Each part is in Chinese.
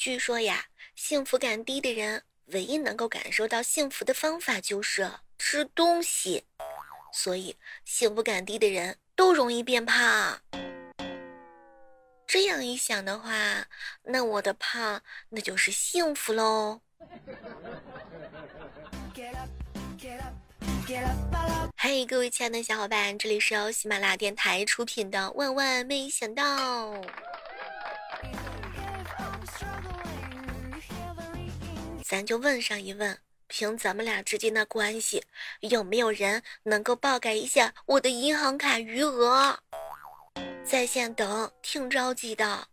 据说呀，幸福感低的人唯一能够感受到幸福的方法就是吃东西，所以幸福感低的人都容易变胖。这样一想的话，那我的胖那就是幸福喽。嘿，各位亲爱的小伙伴，这里是由喜马拉雅电台出品的万万没想到。咱就问上一问，凭咱们俩之间的关系，有没有人能够爆改一下我的银行卡余额？在线等，挺着急的。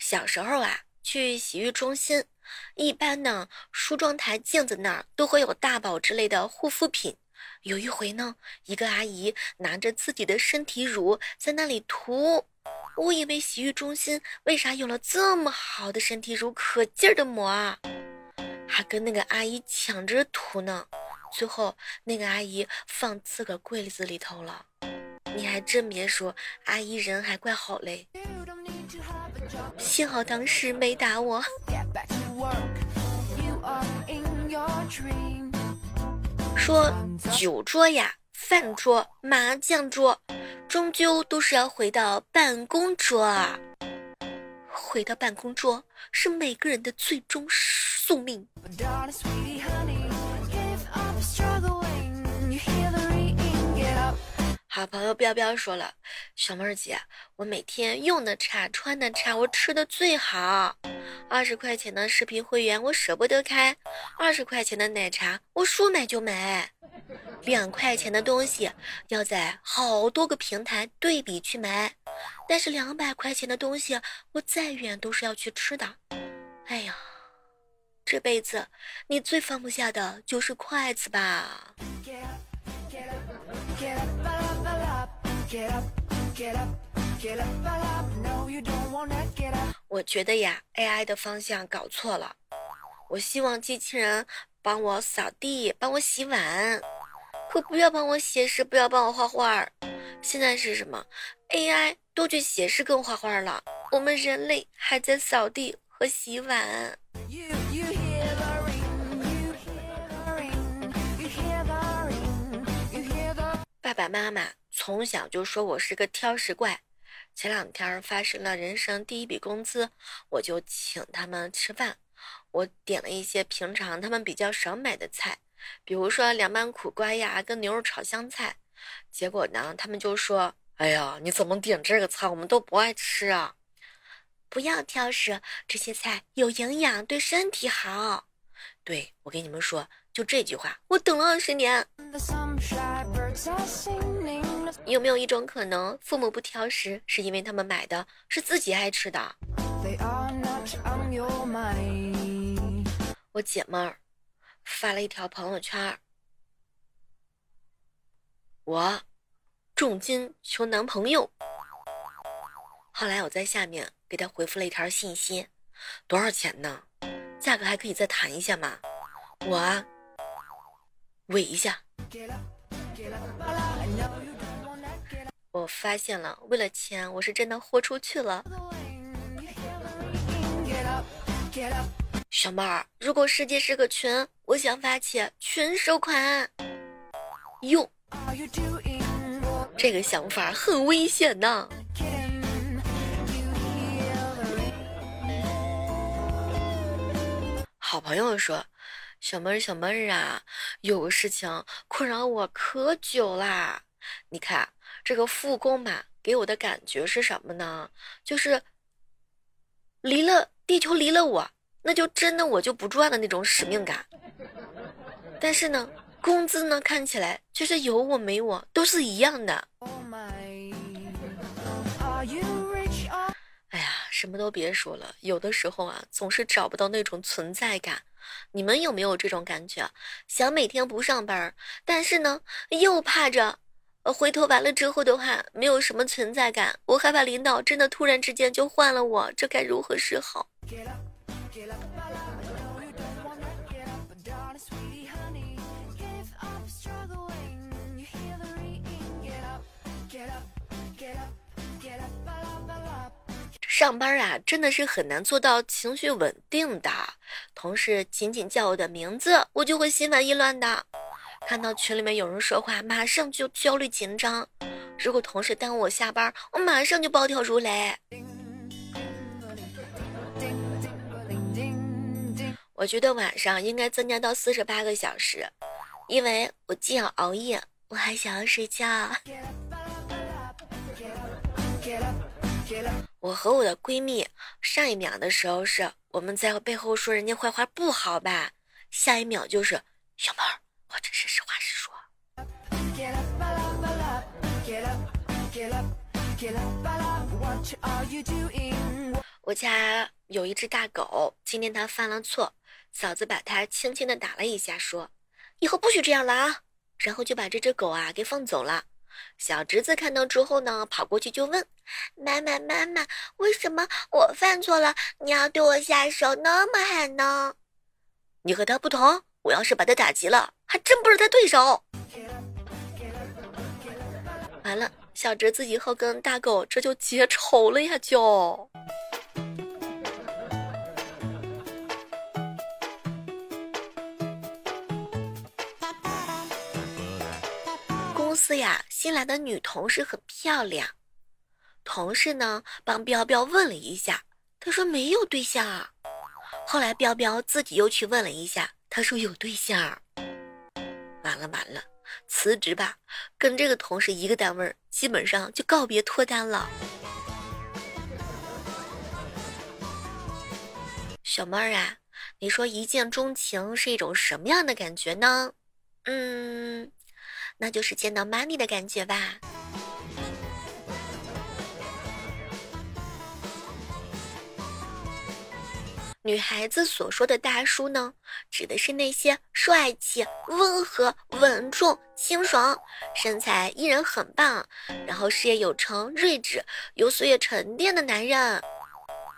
小时候啊，去洗浴中心，一般呢，梳妆台镜子那儿都会有大宝之类的护肤品。有一回呢，一个阿姨拿着自己的身体乳在那里涂。我以为洗浴中心为啥有了这么好的身体乳，可劲儿的抹啊，还跟那个阿姨抢着涂呢。最后那个阿姨放自个柜子里头了。你还真别说，阿姨人还怪好嘞，幸好当时没打我。说酒桌呀，饭桌、麻将桌终究都是要回到办公桌啊！回到办公桌是每个人的最终宿命。好朋友彪彪说了，小妹儿姐，我每天用的差，穿的差，我吃的最好。20块钱的视频会员我舍不得开，20块钱的奶茶我说买就买，2块钱的东西要在好多个平台对比去买，但是200块钱的东西我再远都是要去吃的。哎呀，这辈子你最放不下的就是筷子吧。我觉得呀 AI 的方向搞错了，我希望机器人帮我扫地，帮我洗碗，可不要帮我写诗，不要帮我画画。现在是什么 AI 都去写诗跟画画了，我们人类还在扫地和洗碗。爸爸妈妈从小就说我是个挑食怪，前2天发生了人生第一笔工资，我就请他们吃饭。我点了一些平常他们比较少买的菜，比如说凉拌苦瓜呀，跟牛肉炒香菜。结果呢，他们就说，哎呀，你怎么点这个菜，我们都不爱吃啊。不要挑食，这些菜有营养，对身体好。对，我跟你们说，就这句话我等了20年。有没有一种可能，父母不挑食是因为他们买的是自己爱吃的？我姐妹儿发了一条朋友圈，我重金求男朋友。后来我在下面给她回复了一条信息，多少钱呢？价格还可以再谈一下吗？我啊，尾一下。我发现了，为了钱我是真的豁出去了。小妹儿，如果世界是个群，我想发起群收款。哟，这个想法很危险呢。好朋友说，小妹儿啊，有个事情困扰我可久啦。你看这个复工嘛，给我的感觉是什么呢？就是离了地球，离了我，那就真的我就不赚的那种使命感。但是呢，工资呢看起来就是有我没我都是一样的。哎呀，什么都别说了，有的时候啊，总是找不到那种存在感。你们有没有这种感觉？想每天不上班，但是呢，又怕着回头完了之后的话没有什么存在感，我害怕领导真的突然之间就换了我，这该如何是好？上班啊，真的是很难做到情绪稳定的。同事仅仅叫我的名字，我就会心烦意乱的。看到群里面有人说话，马上就焦虑紧张。如果同事耽误我下班，我马上就暴跳如雷。我觉得晚上应该增加到48个小时，因为我既要熬夜，我还想要睡觉。我和我的闺蜜上一秒的时候是我们在背后说人家坏话不好吧，下一秒就是小妹儿，我真是实话实说。我家有一只大狗，今天它犯了错，嫂子把它轻轻的打了一下，说以后不许这样了啊，然后就把这只狗啊给放走了。小侄子看到之后呢，跑过去就问妈妈，为什么我犯错了你要对我下手那么狠呢？你和他不同，我要是把他打急了还真不是他对手。完了，小侄子以后跟大狗这就结仇了呀。就公司呀，新来的女同事很漂亮，同事呢帮彪彪问了一下，他说没有对象啊。后来彪彪自己又去问了一下，他说有对象。完了，辞职吧，跟这个同事一个单位，基本上就告别脱单了。小妹儿啊，你说一见钟情是一种什么样的感觉呢？那就是见到妈咪的感觉吧。女孩子所说的大叔呢，指的是那些帅气、温和、稳重、清爽，身材依然很棒，然后事业有成、睿智、有岁月沉淀的男人，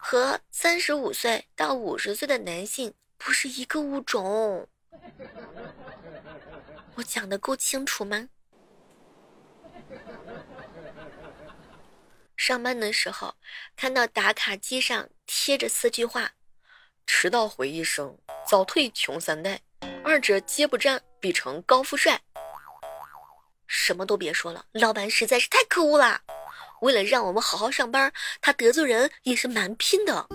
和35岁到50岁的男性不是一个物种。我讲的够清楚吗？上班的时候，看到打卡机上贴着4句话：迟到毁一生，早退穷3代，二者皆不沾，必成高富帅。什么都别说了，老板实在是太可恶了。为了让我们好好上班，他得罪人也是蛮拼的。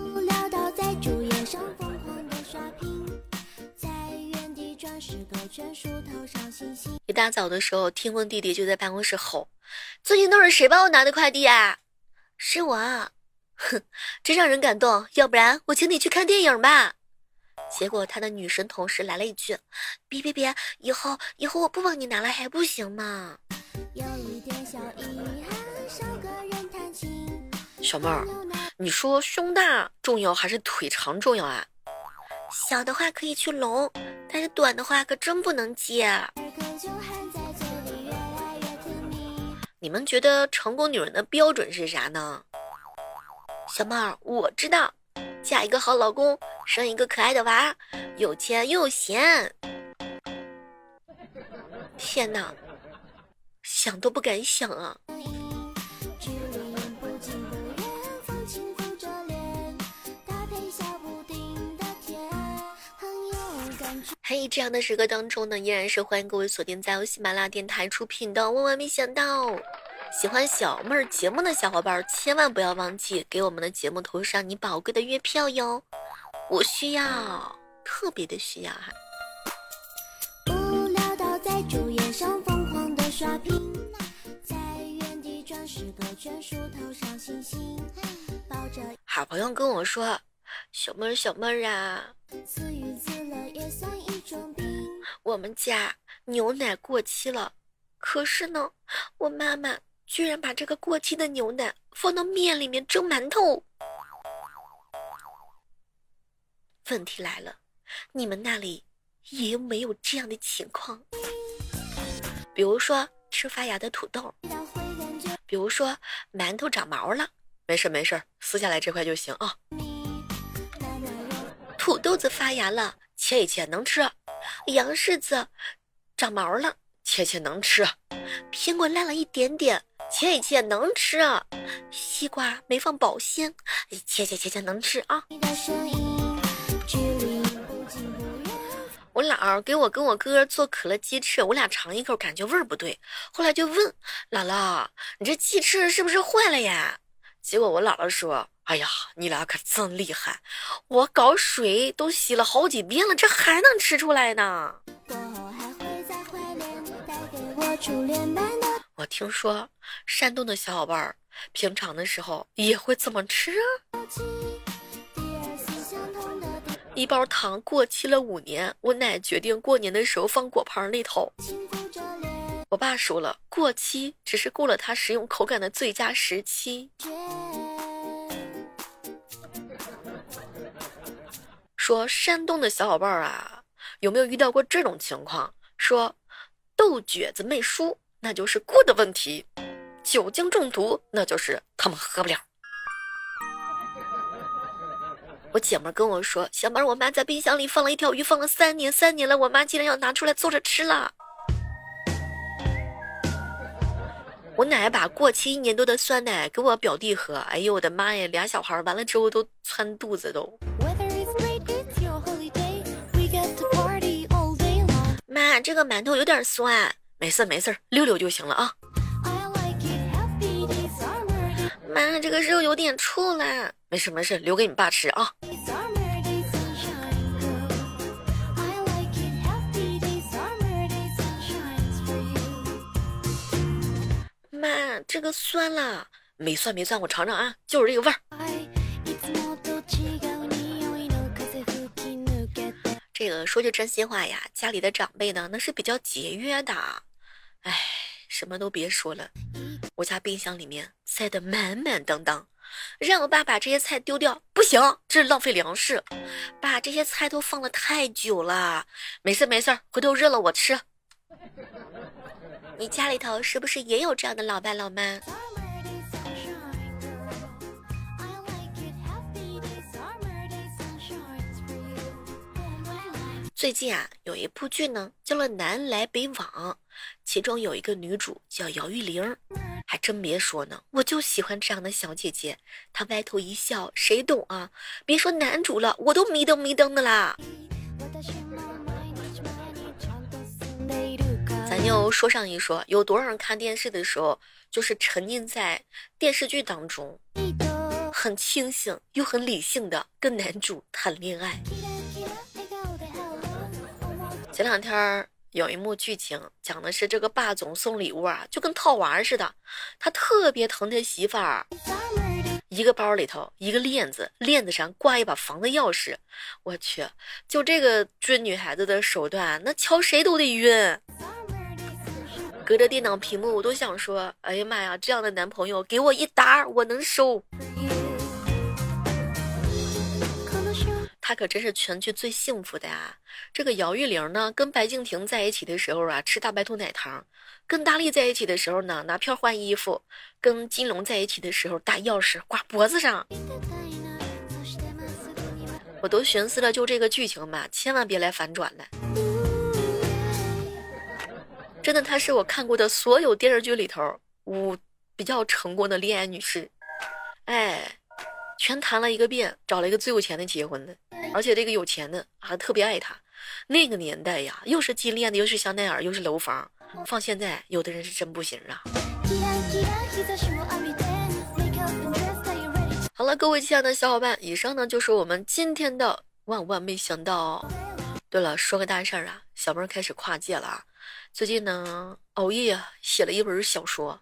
一大早的时候，听闻弟弟就在办公室吼，最近都是谁帮我拿的快递啊？是我啊。哼，真让人感动，要不然我请你去看电影吧。结果他的女神同事来了一句，别，以后我不帮你拿了还不行吗？有一点小遗憾，少个人弹琴。小妹儿，你说胸大重要还是腿长重要啊？小的话可以去隆，但是短的话可真不能接。你们觉得成功女人的标准是啥呢？小妹儿，我知道，嫁一个好老公，生一个可爱的娃，有钱又有闲。天哪，想都不敢想啊！嘿，这样的时刻当中呢，依然是欢迎各位锁定在由喜马拉雅电台出品的《万万没想到》。喜欢小妹儿节目的小伙伴，千万不要忘记给我们的节目投上你宝贵的月票哟，我需要，特别的需要哈。无聊到在主页上疯狂的刷屏，在原地转10个圈，数头上星星，抱着好朋友跟我说，小妹儿啊，自娱自乐也算一种病。我们家牛奶过期了，可是呢，我妈妈居然把这个过期的牛奶放到面里面蒸馒头。问题来了，你们那里也有没有这样的情况？比如说吃发芽的土豆，比如说馒头长毛了，没事，撕下来这块就行啊。土豆子发芽了，切一切能吃。洋柿子长毛了，倩倩能吃，苹果烂了一点点，倩倩能吃啊，西瓜没放保鲜，倩倩能吃啊。我姥儿给我跟我哥做可乐鸡翅，我俩尝一口感觉味儿不对，后来就问姥姥，你这鸡翅是不是坏了呀？结果我姥姥说，哎呀，你俩可真厉害，我搞水都洗了好几遍了，这还能吃出来呢。我听说山东的小伙伴平常的时候也会这么吃啊。一包糖过期了5年，我奶决定过年的时候放果盘里头。我爸说了，过期只是过了它食用口感的最佳时期。说山东的小伙伴啊，有没有遇到过这种情况？说豆橛子没输，那就是锅的问题；酒精中毒，那就是他们喝不了。我姐们跟我说，小妹，我妈在冰箱里放了一条鱼，放了3年了，我妈竟然要拿出来做着吃了。我奶把过期1年多的酸奶给我表弟喝，哎呦我的妈呀，俩小孩完了之后都窜肚子都。妈，这个馒头有点酸，没事，溜就行了啊。妈，这个肉有点臭了，没事，留给你爸吃啊。妈，这个酸了，没酸，我尝尝啊，就是这个味儿。这个说句真心话呀，家里的长辈呢，那是比较节约的。哎，什么都别说了，我家冰箱里面塞得满满当当。让我爸把这些菜丢掉不行，这是浪费粮食，把这些菜都放了太久了，没事，回头热了我吃。你家里头是不是也有这样的老爸老妈？最近啊，有一部剧呢叫了《南来北往》，其中有一个女主叫姚玉玲。还真别说呢，我就喜欢这样的小姐姐，她歪头一笑谁懂啊，别说男主了，我都迷瞪的啦。咱又说上一说，有多少人看电视的时候就是沉浸在电视剧当中，很清醒又很理性的跟男主谈恋爱。前两天有一幕剧情讲的是这个霸总送礼物啊，就跟套娃似的，他特别疼他媳妇儿，一个包里头一个链子，链子上挂一把房子钥匙。我去，就这个追女孩子的手段，那瞧谁都得晕。隔着电脑屏幕我都想说，哎呀妈呀，这样的男朋友给我一打我能收。他可真是全剧最幸福的呀！这个姚玉玲呢，跟白敬亭在一起的时候啊，吃大白兔奶糖；跟大力在一起的时候呢，拿票换衣服；跟金龙在一起的时候，大钥匙挂脖子上。我都寻思了，就这个剧情吧，千万别来反转了。真的，她是我看过的所有电视剧里头，我比较成功的恋爱女士。哎。全谈了一个遍，找了一个最有钱的结婚的，而且这个有钱的还特别爱他。那个年代呀，又是金链子，又是香奈儿，又是楼房，放现在有的人是真不行啊。好了，各位亲爱的小伙伴，以上呢就是我们今天的万没想到哦。对了，说个大事儿啊，小妹开始跨界了啊。最近呢熬夜写了一本小说，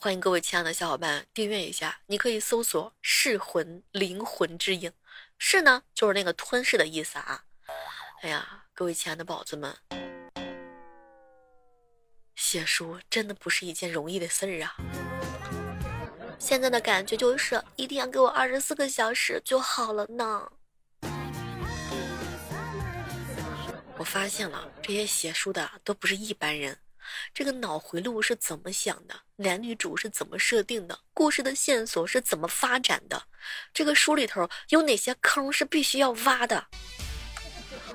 欢迎各位亲爱的小伙伴订阅一下，你可以搜索噬魂灵魂之影，噬呢就是那个吞噬的意思啊。哎呀，各位亲爱的宝子们，写书真的不是一件容易的事儿啊。现在的感觉就是一定要给我24个小时就好了呢。我发现了，这些写书的都不是一般人，这个脑回路是怎么想的，男女主是怎么设定的，故事的线索是怎么发展的，这个书里头有哪些坑是必须要挖的。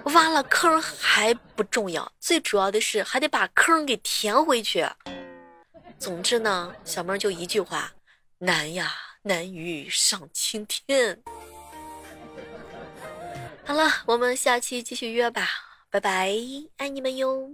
挖了坑还不重要，最主要的是还得把坑给填回去。总之呢，小妹就一句话，难呀，难于上青天。好了，我们下期继续约吧，拜拜，爱你们哟。